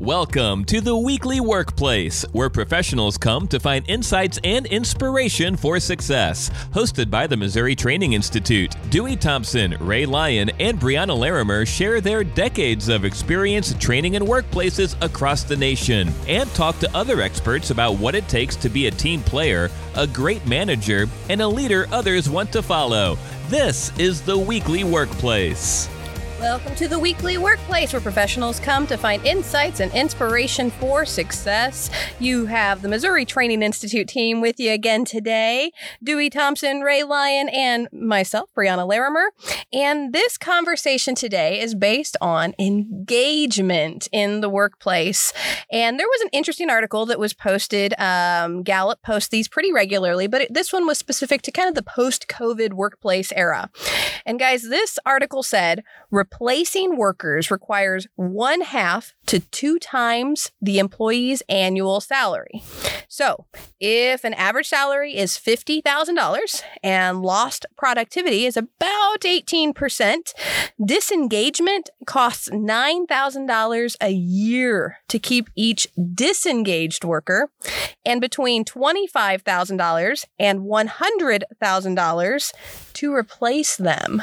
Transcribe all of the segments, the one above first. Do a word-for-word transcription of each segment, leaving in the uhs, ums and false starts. Welcome to the Weekly Workplace, where professionals come to find insights and inspiration for success. Hosted by the Missouri Training Institute, Dewey Thompson, Ray Lyon, and Brianna Larimer share their decades of experience training in workplaces across the nation and talk to other experts about what it takes to be a team player, a great manager, and a leader others want to follow. This is the Weekly Workplace. Welcome to the Weekly Workplace, where professionals come to find insights and inspiration for success. You have the Missouri Training Institute team with you again today, Dewey Thompson, Ray Lyon, and myself, Brianna Larimer. And this conversation today is based on engagement in the workplace. And there was an interesting article that was posted. Um, Gallup posts these pretty regularly, but it, this one was specific to kind of the post-COVID workplace era. And guys, this article said, replacing workers requires one half to two times the employee's annual salary. So if an average salary is fifty thousand dollars and lost productivity is about eighteen percent, disengagement costs nine thousand dollars a year to keep each disengaged worker, and between twenty-five thousand dollars and one hundred thousand dollars to replace them.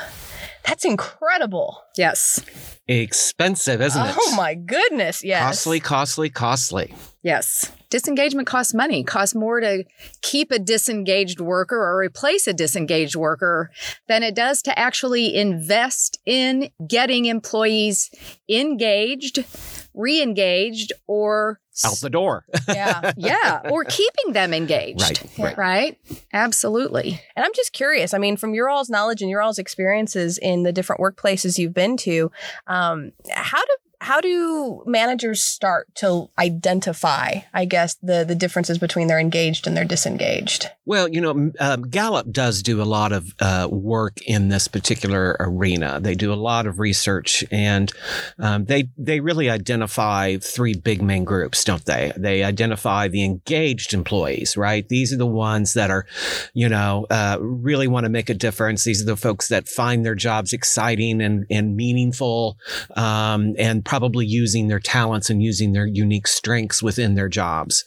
That's incredible. Yes. Expensive, isn't it? Oh my goodness, yes. Costly, costly, costly. Yes. Disengagement costs money, costs more to keep a disengaged worker or replace a disengaged worker than it does to actually invest in getting employees engaged, re-engaged, or out the door. yeah. Yeah. Or keeping them engaged. Right. Yeah. Right. Right. Absolutely. And I'm just curious. I mean, from your all's knowledge and your all's experiences in the different workplaces you've been to, um, how do how do managers start to identify, I guess, the, the differences between they're engaged and they're disengaged? Well, you know, um, Gallup does do a lot of uh, work in this particular arena. They do a lot of research, and um, they they really identify three big main groups, don't they? They identify the engaged employees, right? These are the ones that are, you know, uh, really want to make a difference. These are the folks that find their jobs exciting and, and meaningful, um, and probably using their talents and using their unique strengths within their jobs.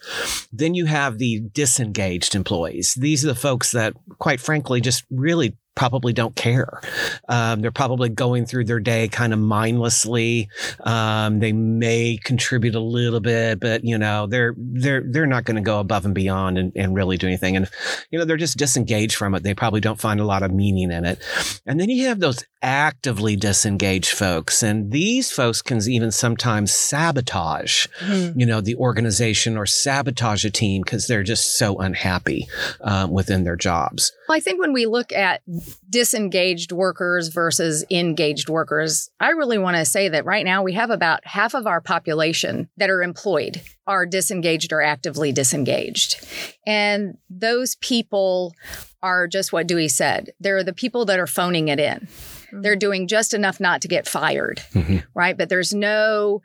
Then you have the disengaged employees. These are the folks that, quite frankly, just really probably don't care. Um, they're probably going through their day kind of mindlessly. Um, they may contribute a little bit, but you know, they're they're they're not going to go above and beyond and, and really do anything. And you know, they're just disengaged from it. They probably don't find a lot of meaning in it. And then you have those actively disengaged folks, and these folks can even sometimes sabotage, mm-hmm. you know, the organization or sabotage a team because they're just so unhappy um, within their jobs. Well, I think when we look at disengaged workers versus engaged workers, I really want to say that right now we have about half of our population that are employed are disengaged or actively disengaged. And those people are just what Dewey said. They're the people that are phoning it in. They're doing just enough not to get fired, mm-hmm. right? But there's no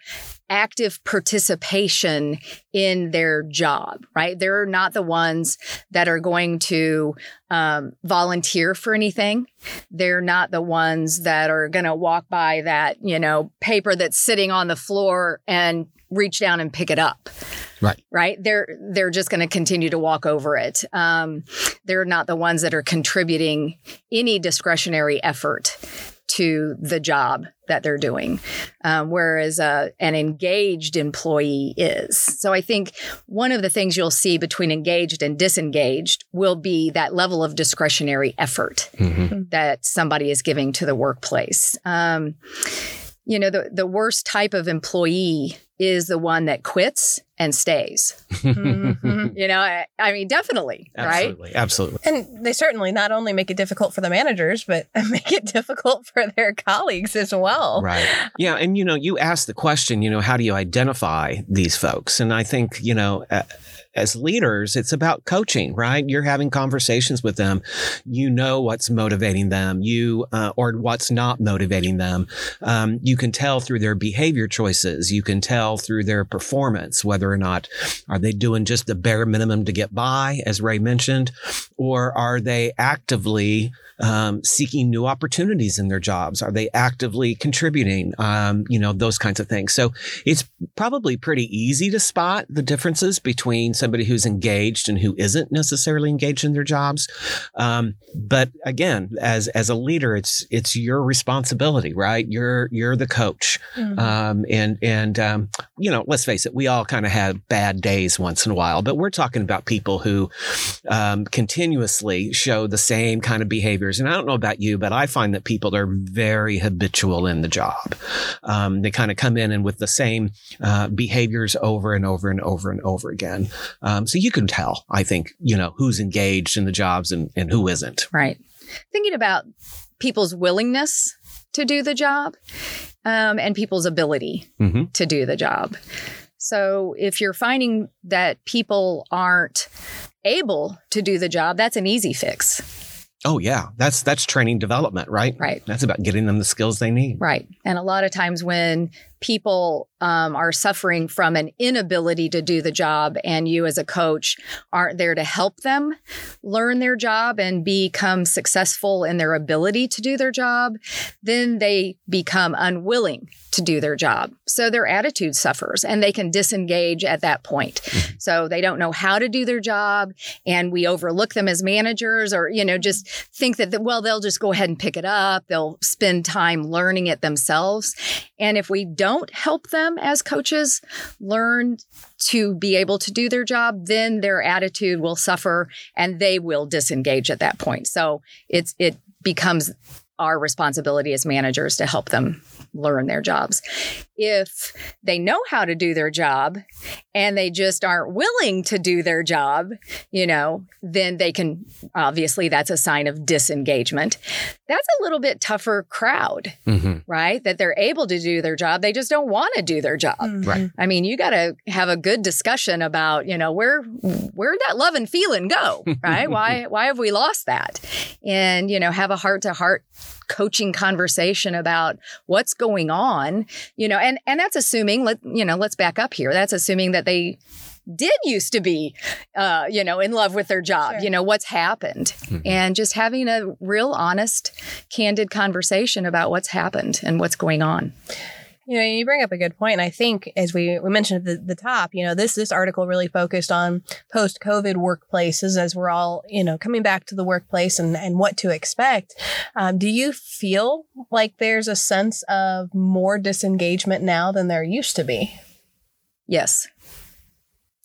active participation in their job, right? They're not the ones that are going to um, volunteer for anything. They're not the ones that are going to walk by that, you know, paper that's sitting on the floor and reach down and pick it up. Right. Right. They're they're just going to continue to walk over it. Um, they're not the ones that are contributing any discretionary effort to the job that they're doing, um, whereas uh, an engaged employee is. So I think one of the things you'll see between engaged and disengaged will be that level of discretionary effort mm-hmm. that somebody is giving to the workplace. Um, you know, the, the worst type of employee is the one that quits and stays. mm-hmm. You know, I, I mean, definitely, absolutely, right? Absolutely, absolutely. And they certainly not only make it difficult for the managers, but make it difficult for their colleagues as well. Right. Yeah. And, you know, you asked the question, you know, how do you identify these folks? And I think, you know, uh, as leaders, it's about coaching, right? You're having conversations with them. You know what's motivating them, you uh, or what's not motivating them. Um, you can tell through their behavior choices. You can tell through their performance, whether whether or not are they doing just the bare minimum to get by, as Ray mentioned, or are they actively um, seeking new opportunities in their jobs? Are they actively contributing? Um, you know, those kinds of things. So it's probably pretty easy to spot the differences between somebody who's engaged and who isn't necessarily engaged in their jobs. Um, but again, as as a leader, it's it's your responsibility, right? You're you're the coach, mm-hmm. um, and and um, you know, let's face it, we all kind of have bad days once in a while. But we're talking about people who um, continuously show the same kind of behaviors. And I don't know about you, but I find that people are very habitual in the job. Um, they kind of come in and with the same uh, behaviors over and over and over and over again. Um, so you can tell, I think, you know, who's engaged in the jobs and, and who isn't. Right. Thinking about people's willingness to do the job um, and people's ability mm-hmm. to do the job. So if you're finding that people aren't able to do the job, that's an easy fix. Oh, yeah. That's that's training development, right? Right. That's about getting them the skills they need. Right. And a lot of times when people um, are suffering from an inability to do the job and you as a coach aren't there to help them learn their job and become successful in their ability to do their job, then they become unwilling to do their job. So their attitude suffers and they can disengage at that point. So they don't know how to do their job and we overlook them as managers or, you know, just think that, well, they'll just go ahead and pick it up. They'll spend time learning it themselves. And if we don't help them as coaches learn to be able to do their job, then their attitude will suffer and they will disengage at that point. So it's it becomes our responsibility as managers to help them learn their jobs. If they know how to do their job and they just aren't willing to do their job, you know, then they can, obviously that's a sign of disengagement. That's a little bit tougher crowd, mm-hmm. right? That they're able to do their job. They just don't want to do their job. Mm-hmm. Right. I mean, you got to have a good discussion about, you know, where, where'd that love and feeling go, right? why, why have we lost that? And, you know, have a heart to heart coaching conversation about what's going on, you know, and, and that's assuming, let, you know, let's back up here. That's assuming that they did used to be, uh, you know, in love with their job, sure. you know, what's happened mm-hmm. and just having a real honest, candid conversation about what's happened and what's going on. You know, you bring up a good point. And I think, as we, we mentioned at the, the top, you know, this this article really focused on post-COVID workplaces as we're all, you know, coming back to the workplace and, and what to expect. Um, do you feel like there's a sense of more disengagement now than there used to be? Yes.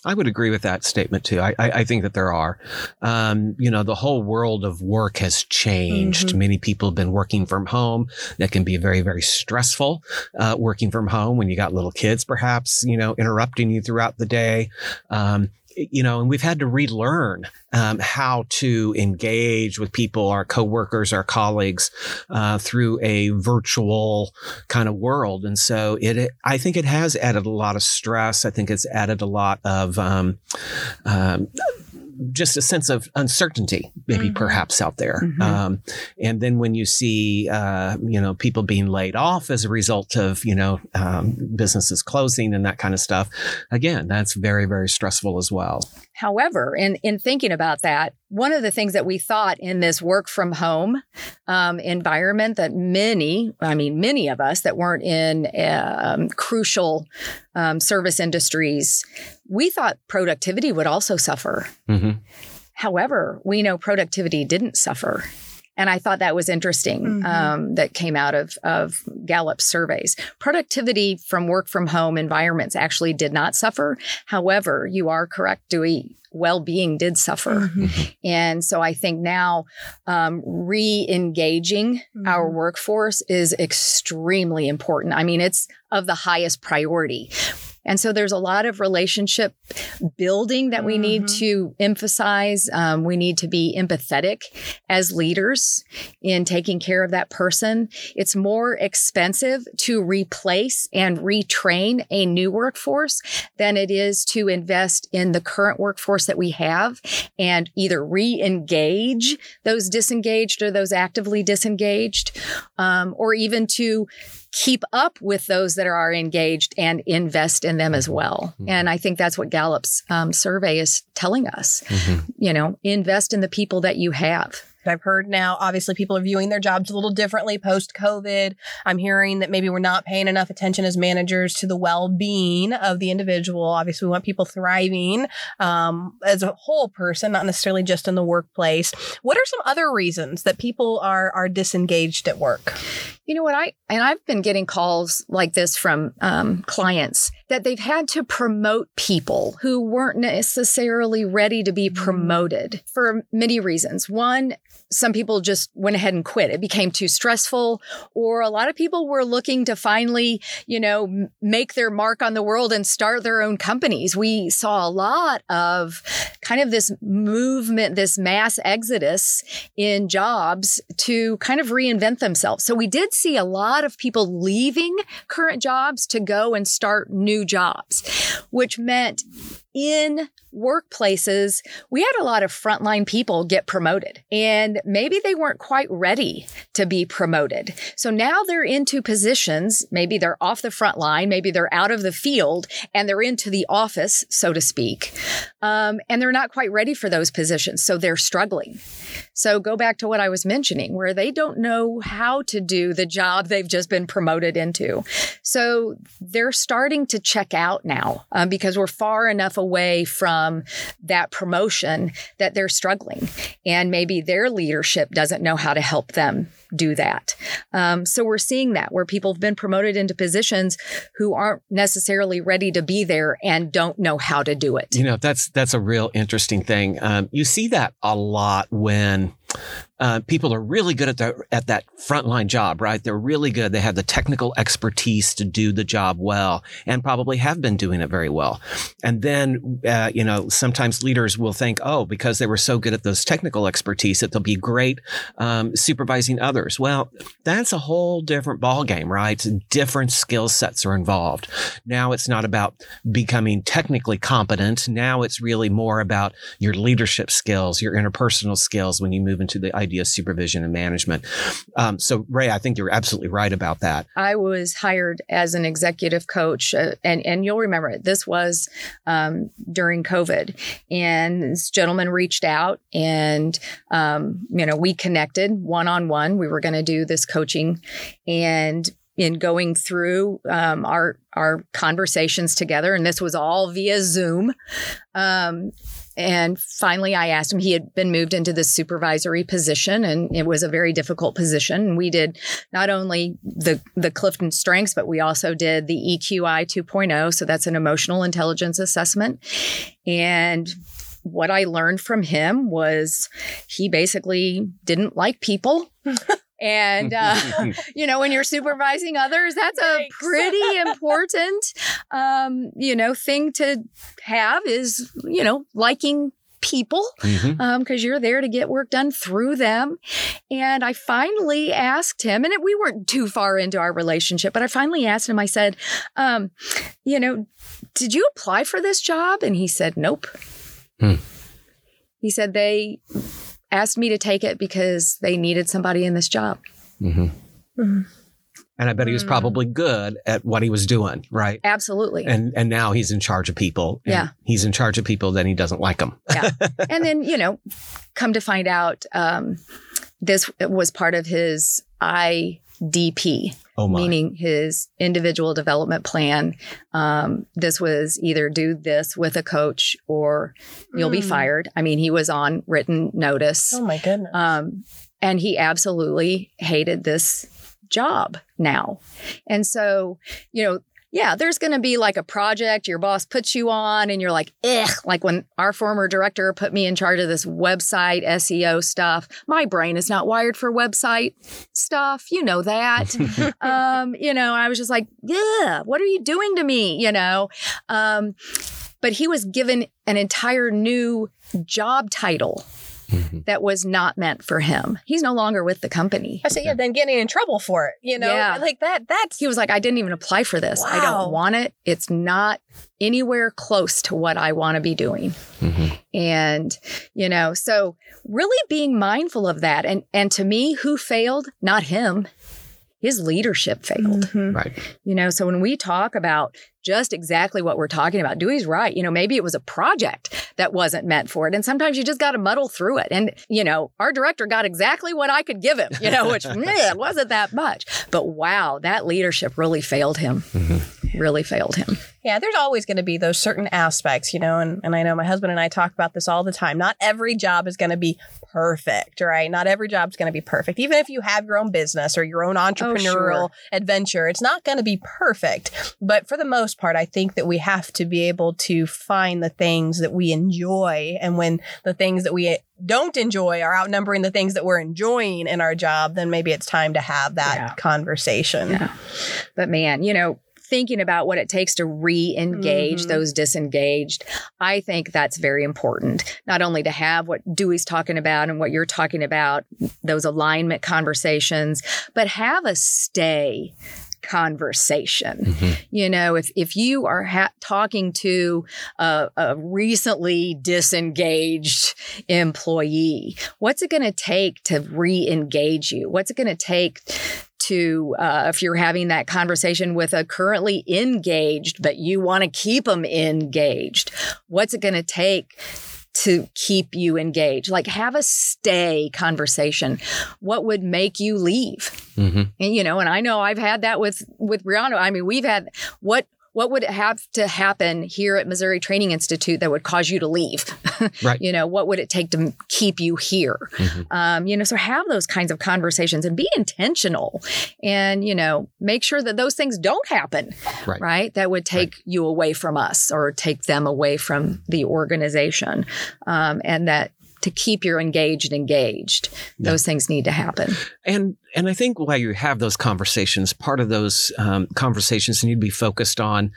I would agree with that statement, too. I, I, I think that there are, um, you know, the whole world of work has changed. Mm-hmm. Many people have been working from home. That can be very, very stressful, uh, working from home when you got little kids, perhaps, you know, interrupting you throughout the day. Um, you know, and we've had to relearn um, how to engage with people, our coworkers, our colleagues, uh, through a virtual kind of world. And so it, I think it has added a lot of stress. I think it's added a lot of um, um, just a sense of uncertainty, maybe mm-hmm. perhaps out there. Mm-hmm. Um, and then when you see, uh, you know, people being laid off as a result of, you know, um, businesses closing and that kind of stuff, again, that's very, very stressful as well. However, in, in thinking about that, one of the things that we thought in this work from home um, environment that many, I mean, many of us that weren't in um, crucial um, service industries, we thought productivity would also suffer. Mm-hmm. However, we know productivity didn't suffer. And I thought that was interesting mm-hmm. um, that came out of, of Gallup surveys. Productivity from work from home environments actually did not suffer. However, you are correct, Dewey, well-being did suffer. Mm-hmm. And so I think now um, re-engaging mm-hmm. our workforce is extremely important. I mean, it's of the highest priority. And so there's a lot of relationship building that we mm-hmm. need to emphasize. Um, we need to be empathetic as leaders in taking care of that person. It's more expensive to replace and retrain a new workforce than it is to invest in the current workforce that we have and either re-engage those disengaged or those actively disengaged, um, or even to keep up with those that are engaged and invest in them as well. Mm-hmm. And I think that's what Gallup's um, survey is telling us, mm-hmm. you know, invest in the people that you have. I've heard now, obviously, people are viewing their jobs a little differently post-COVID. I'm hearing that maybe we're not paying enough attention as managers to the well-being of the individual. Obviously, we want people thriving um, as a whole person, not necessarily just in the workplace. What are some other reasons that people are are disengaged at work? You know what? I and I've been getting calls like this from um, clients that they've had to promote people who weren't necessarily ready to be promoted for many reasons. One, some people just went ahead and quit. It became too stressful, or a lot of people were looking to finally, you know, make their mark on the world and start their own companies. We saw a lot of kind of this movement, this mass exodus in jobs to kind of reinvent themselves. So we did see a lot of people leaving current jobs to go and start new jobs, which meant in workplaces, we had a lot of frontline people get promoted, and maybe they weren't quite ready to be promoted. So now they're into positions, maybe they're off the front line, maybe they're out of the field, and they're into the office, so to speak, um, and they're not quite ready for those positions. So they're struggling. So go back to what I was mentioning, where they don't know how to do the job they've just been promoted into. So they're starting to check out now um, because we're far enough away away from that promotion that they're struggling, and maybe their leadership doesn't know how to help them do that. Um, so we're seeing that where people have been promoted into positions who aren't necessarily ready to be there and don't know how to do it. You know, that's that's a real interesting thing. Um, you see that a lot when Uh, people are really good at the, at that frontline job, right? They're really good. They have the technical expertise to do the job well, and probably have been doing it very well. And then, uh, you know, sometimes leaders will think, oh, because they were so good at those technical expertise, that they'll be great um, supervising others. Well, that's a whole different ballgame, right? Different skill sets are involved. Now it's not about becoming technically competent. Now it's really more about your leadership skills, your interpersonal skills when you move into the idea of supervision and management. Um, so, Ray, I think you're absolutely right about that. I was hired as an executive coach, uh, and, and you'll remember it. This was um, during COVID, and this gentleman reached out, and um, you know, we connected one-on-one. We were going to do this coaching, and in going through um, our our conversations together, and this was all via Zoom. Um, And finally, I asked him, he had been moved into this supervisory position, and it was a very difficult position. And we did not only the, the Clifton Strengths, but we also did the E Q I two point oh. So that's an emotional intelligence assessment. And what I learned from him was he basically didn't like people. And, uh, you know, when you're supervising others, that's a pretty important, um, you know, thing to have is, you know, liking people, mm-hmm. um, because you're there to get work done through them. And I finally asked him, and we weren't too far into our relationship, but I finally asked him, I said, um, you know, did you apply for this job? And he said, nope. Hmm. He said, they asked me to take it because they needed somebody in this job. Mm-hmm. Mm-hmm. And I bet he was probably good at what he was doing, right? Absolutely. And and now he's in charge of people. Yeah. He's in charge of people, then he doesn't like them. Yeah. And then, you know, come to find out, um, this was part of his I D P, oh my. Meaning his individual development plan. Um, this was either do this with a coach or you'll mm. be fired. I mean, he was on written notice. Oh, my goodness. Um, and he absolutely hated this job now. And so, you know, yeah, there's going to be like a project your boss puts you on and you're like, ugh, like when our former director put me in charge of this website S E O stuff, my brain is not wired for website stuff. You know that. um, you know, I was just like, yeah, what are you doing to me? You know, um, but he was given an entire new job title. Mm-hmm. That was not meant for him. He's no longer with the company. I said, yeah, then getting in trouble for it, you know, yeah. like that. That's he was like, I didn't even apply for this. Wow. I don't want it. It's not anywhere close to what I want to be doing. Mm-hmm. And, you know, so really being mindful of that. And, and to me, who failed? Not him. his leadership failed. Mm-hmm. Right. You know, so when we talk about just exactly what we're talking about, Dewey's right. You know, maybe it was a project that wasn't meant for it. And sometimes you just got to muddle through it. And, you know, our director got exactly what I could give him, you know, which man, wasn't that much. But wow, that leadership really failed him. Mm-hmm. Really failed him. Yeah, there's always going to be those certain aspects, you know, and, and I know my husband and I talk about this all the time. Not every job is going to be perfect, right? Not every job is going to be perfect. Even if you have your own business or your own entrepreneurial oh, sure. adventure, it's not going to be perfect. But for the most part, I think that we have to be able to find the things that we enjoy. And when the things that we don't enjoy are outnumbering the things that we're enjoying in our job, then maybe it's time to have that yeah. conversation. Yeah. But man, you know, thinking about what it takes to re-engage mm-hmm. those disengaged, I think that's very important. Not only to have what Dewey's talking about and what you're talking about, those alignment conversations, but have a stay conversation. Mm-hmm. You know, if if you are ha- talking to a, a recently disengaged employee, what's it going to take to re-engage you? What's it going to take to uh, if you're having that conversation with a currently engaged, but you want to keep them engaged? What's it going to take to keep you engaged? Like, have a stay conversation. What would make you leave? Mm-hmm. And, you know, and I know I've had that with with Brianna. I mean, we've had what what would have to happen here at Missouri Training Institute that would cause you to leave? Right. You know, what would it take to keep you here? Mm-hmm. Um, you know, so have those kinds of conversations and be intentional and, you know, make sure that those things don't happen, right? right? That would take right. you away from us or take them away from the organization. Um, and that to keep your engaged engaged, yeah. those things need to happen. And And I think while you have those conversations, part of those um, conversations need to be focused on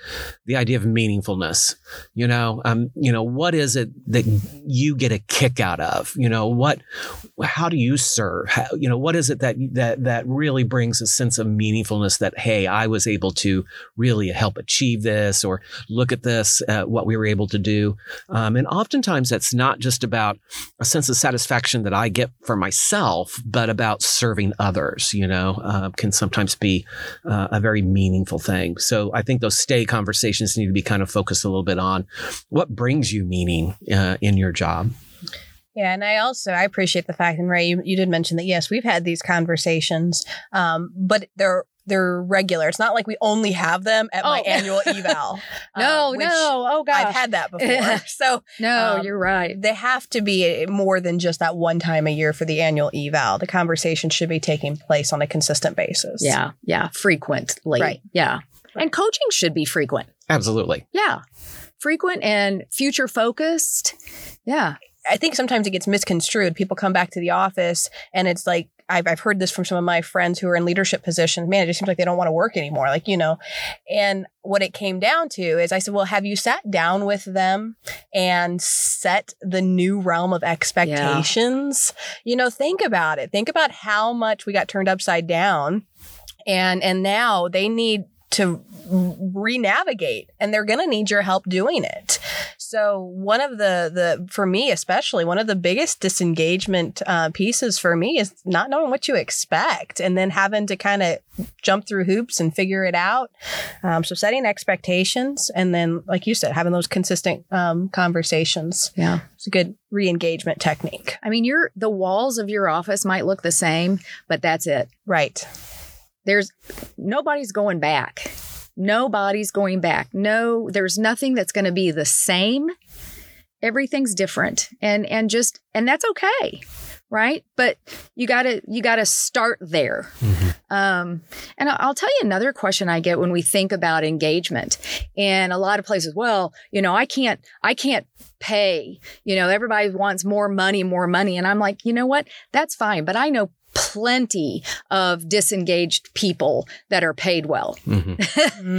the idea of meaningfulness. You know, um, you know, what is it that you get a kick out of? You know, what, how do you serve? How, you know, what is it that that that really brings a sense of meaningfulness? That hey, I was able to really help achieve this, or look at this, uh, what we were able to do. Um, and oftentimes, that's not just about a sense of satisfaction that I get for myself, but about serving others. You know, uh, can sometimes be uh, a very meaningful thing. So I think those stay conversations need to be kind of focused a little bit on what brings you meaning uh, in your job. Yeah. And I also, I appreciate the fact, and Ray, you, you did mention that, yes, we've had these conversations, um, but they're they're regular. It's not like we only have them at oh. my annual eval. no, um, no. Oh, gosh. I've had that before. So no, um, you're right. They have to be more than just that one time a year for the annual eval. The conversation should be taking place on a consistent basis. Yeah. Yeah. Frequently. Right. Yeah. Right. And coaching should be frequent. Absolutely. Yeah. Frequent and future focused. Yeah. I think sometimes it gets misconstrued. People come back to the office and it's like, I've I've heard this from some of my friends who are in leadership positions. Man, it just seems like they don't want to work anymore. Like, you know, and what it came down to is I said, well, have you sat down with them and set the new realm of expectations? Yeah. You know, think about it. Think about how much we got turned upside down. And and now they need to re-navigate and they're going to need your help doing it. So one of the, the for me especially, one of the biggest disengagement uh, pieces for me is not knowing what you expect and then having to kind of jump through hoops and figure it out. Um, so setting expectations and then, like you said, having those consistent um, conversations. Yeah. It's a good re-engagement technique. I mean, your the walls of your office might look the same, but that's it. Right. There's nobody's going back. Nobody's going back. No, there's nothing that's going to be the same. Everything's different. And and just and that's okay. Right. But you got to you got to start there. Mm-hmm. Um, and I'll tell you another question I get when we think about engagement. And a lot of places, well, you know, I can't I can't pay. You know, everybody wants more money, more money. And I'm like, you know what? That's fine. But I know plenty of disengaged people that are paid well. Mm-hmm.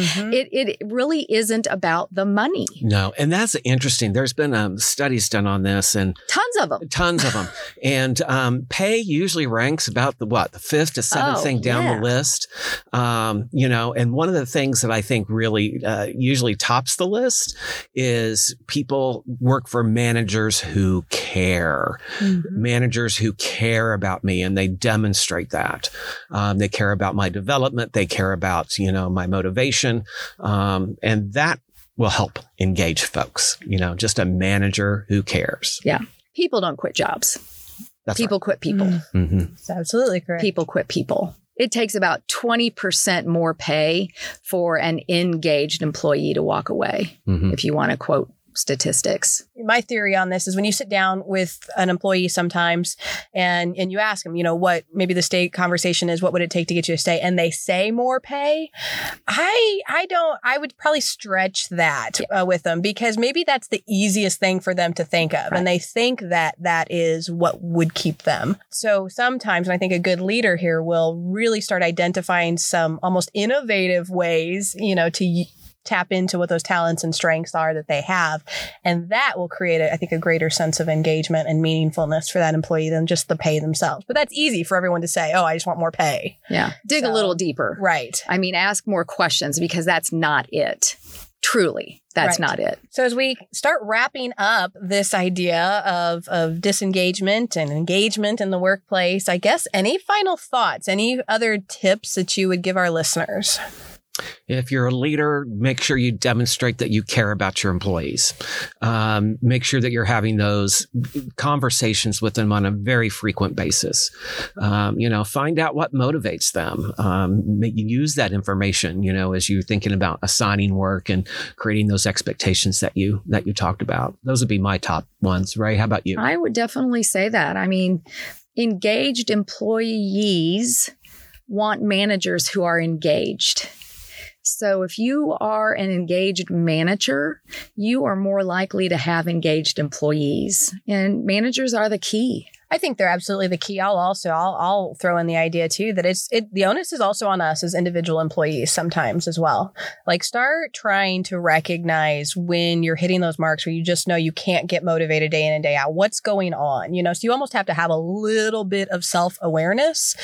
mm-hmm. It it really isn't about the money. No. And that's interesting. There's been um, studies done on this and tons of them. Tons of them. And um, pay usually ranks about the what, the fifth to seventh oh, thing down yeah. the list. Um, you know, and one of the things that I think really uh, usually tops the list is people work for managers who care, mm-hmm. managers who care about me and they demonstrate that. Um, they care about my development. They care about, you know, my motivation. Um, and that will help engage folks, you know, just a manager who cares. Yeah. People don't quit jobs. That's people right. quit people. Mm-hmm. That's absolutely correct. People quit people. It takes about twenty percent more pay for an engaged employee to walk away, mm-hmm. if you want to quote statistics. My theory on this is when you sit down with an employee sometimes and, and you ask them, you know, what maybe the stay conversation is, what would it take to get you to stay? And they say more pay. I I don't, I would probably stretch that uh, with them, because maybe that's the easiest thing for them to think of. Right. And they think that that is what would keep them. So sometimes, and I think a good leader here will really start identifying some almost innovative ways, you know, to tap into what those talents and strengths are that they have. And that will create, a, I think, a greater sense of engagement and meaningfulness for that employee than just the pay themselves. But that's easy for everyone to say, oh, I just want more pay. Yeah. Dig so, a little deeper. Right. I mean, ask more questions, because that's not it. Truly, that's right. not it. So as we start wrapping up this idea of, of disengagement and engagement in the workplace, I guess any final thoughts, any other tips that you would give our listeners? If you're a leader, make sure you demonstrate that you care about your employees. Um, make sure that you're having those conversations with them on a very frequent basis. Um, you know, find out what motivates them. Um, make, use that information, you know, as you're thinking about assigning work and creating those expectations that you that you talked about. Those would be my top ones. Ray, how about you? I would definitely say that. I mean, engaged employees want managers who are engaged. So if you are an engaged manager, you are more likely to have engaged employees, and managers are the key. I think they're absolutely the key. I'll also I'll, I'll throw in the idea, too, that it's it, the onus is also on us as individual employees sometimes as well. Like, start trying to recognize when you're hitting those marks where you just know you can't get motivated day in and day out. What's going on? You know, so you almost have to have a little bit of self-awareness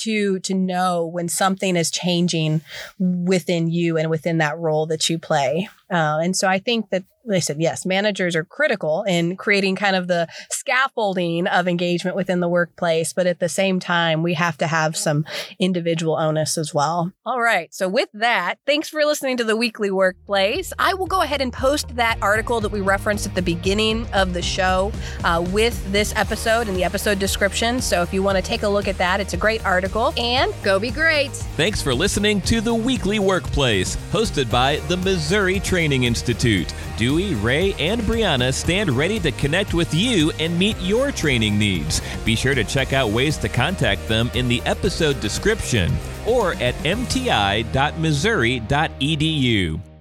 to to know when something is changing within you and within that role that you play. Uh, and so I think that they said, yes, managers are critical in creating kind of the scaffolding of engagement within the workplace. But at the same time, we have to have some individual onus as well. All right. So with that, thanks for listening to The Weekly Workplace. I will go ahead and post that article that we referenced at the beginning of the show uh, with this episode in the episode description. So if you want to take a look at that, it's a great article. And go be great. Thanks for listening to The Weekly Workplace, hosted by the Missouri Training Institute. Dewey, Ray, and Brianna stand ready to connect with you and meet your training needs. Be sure to check out ways to contact them in the episode description or at m t i dot missouri dot e d u.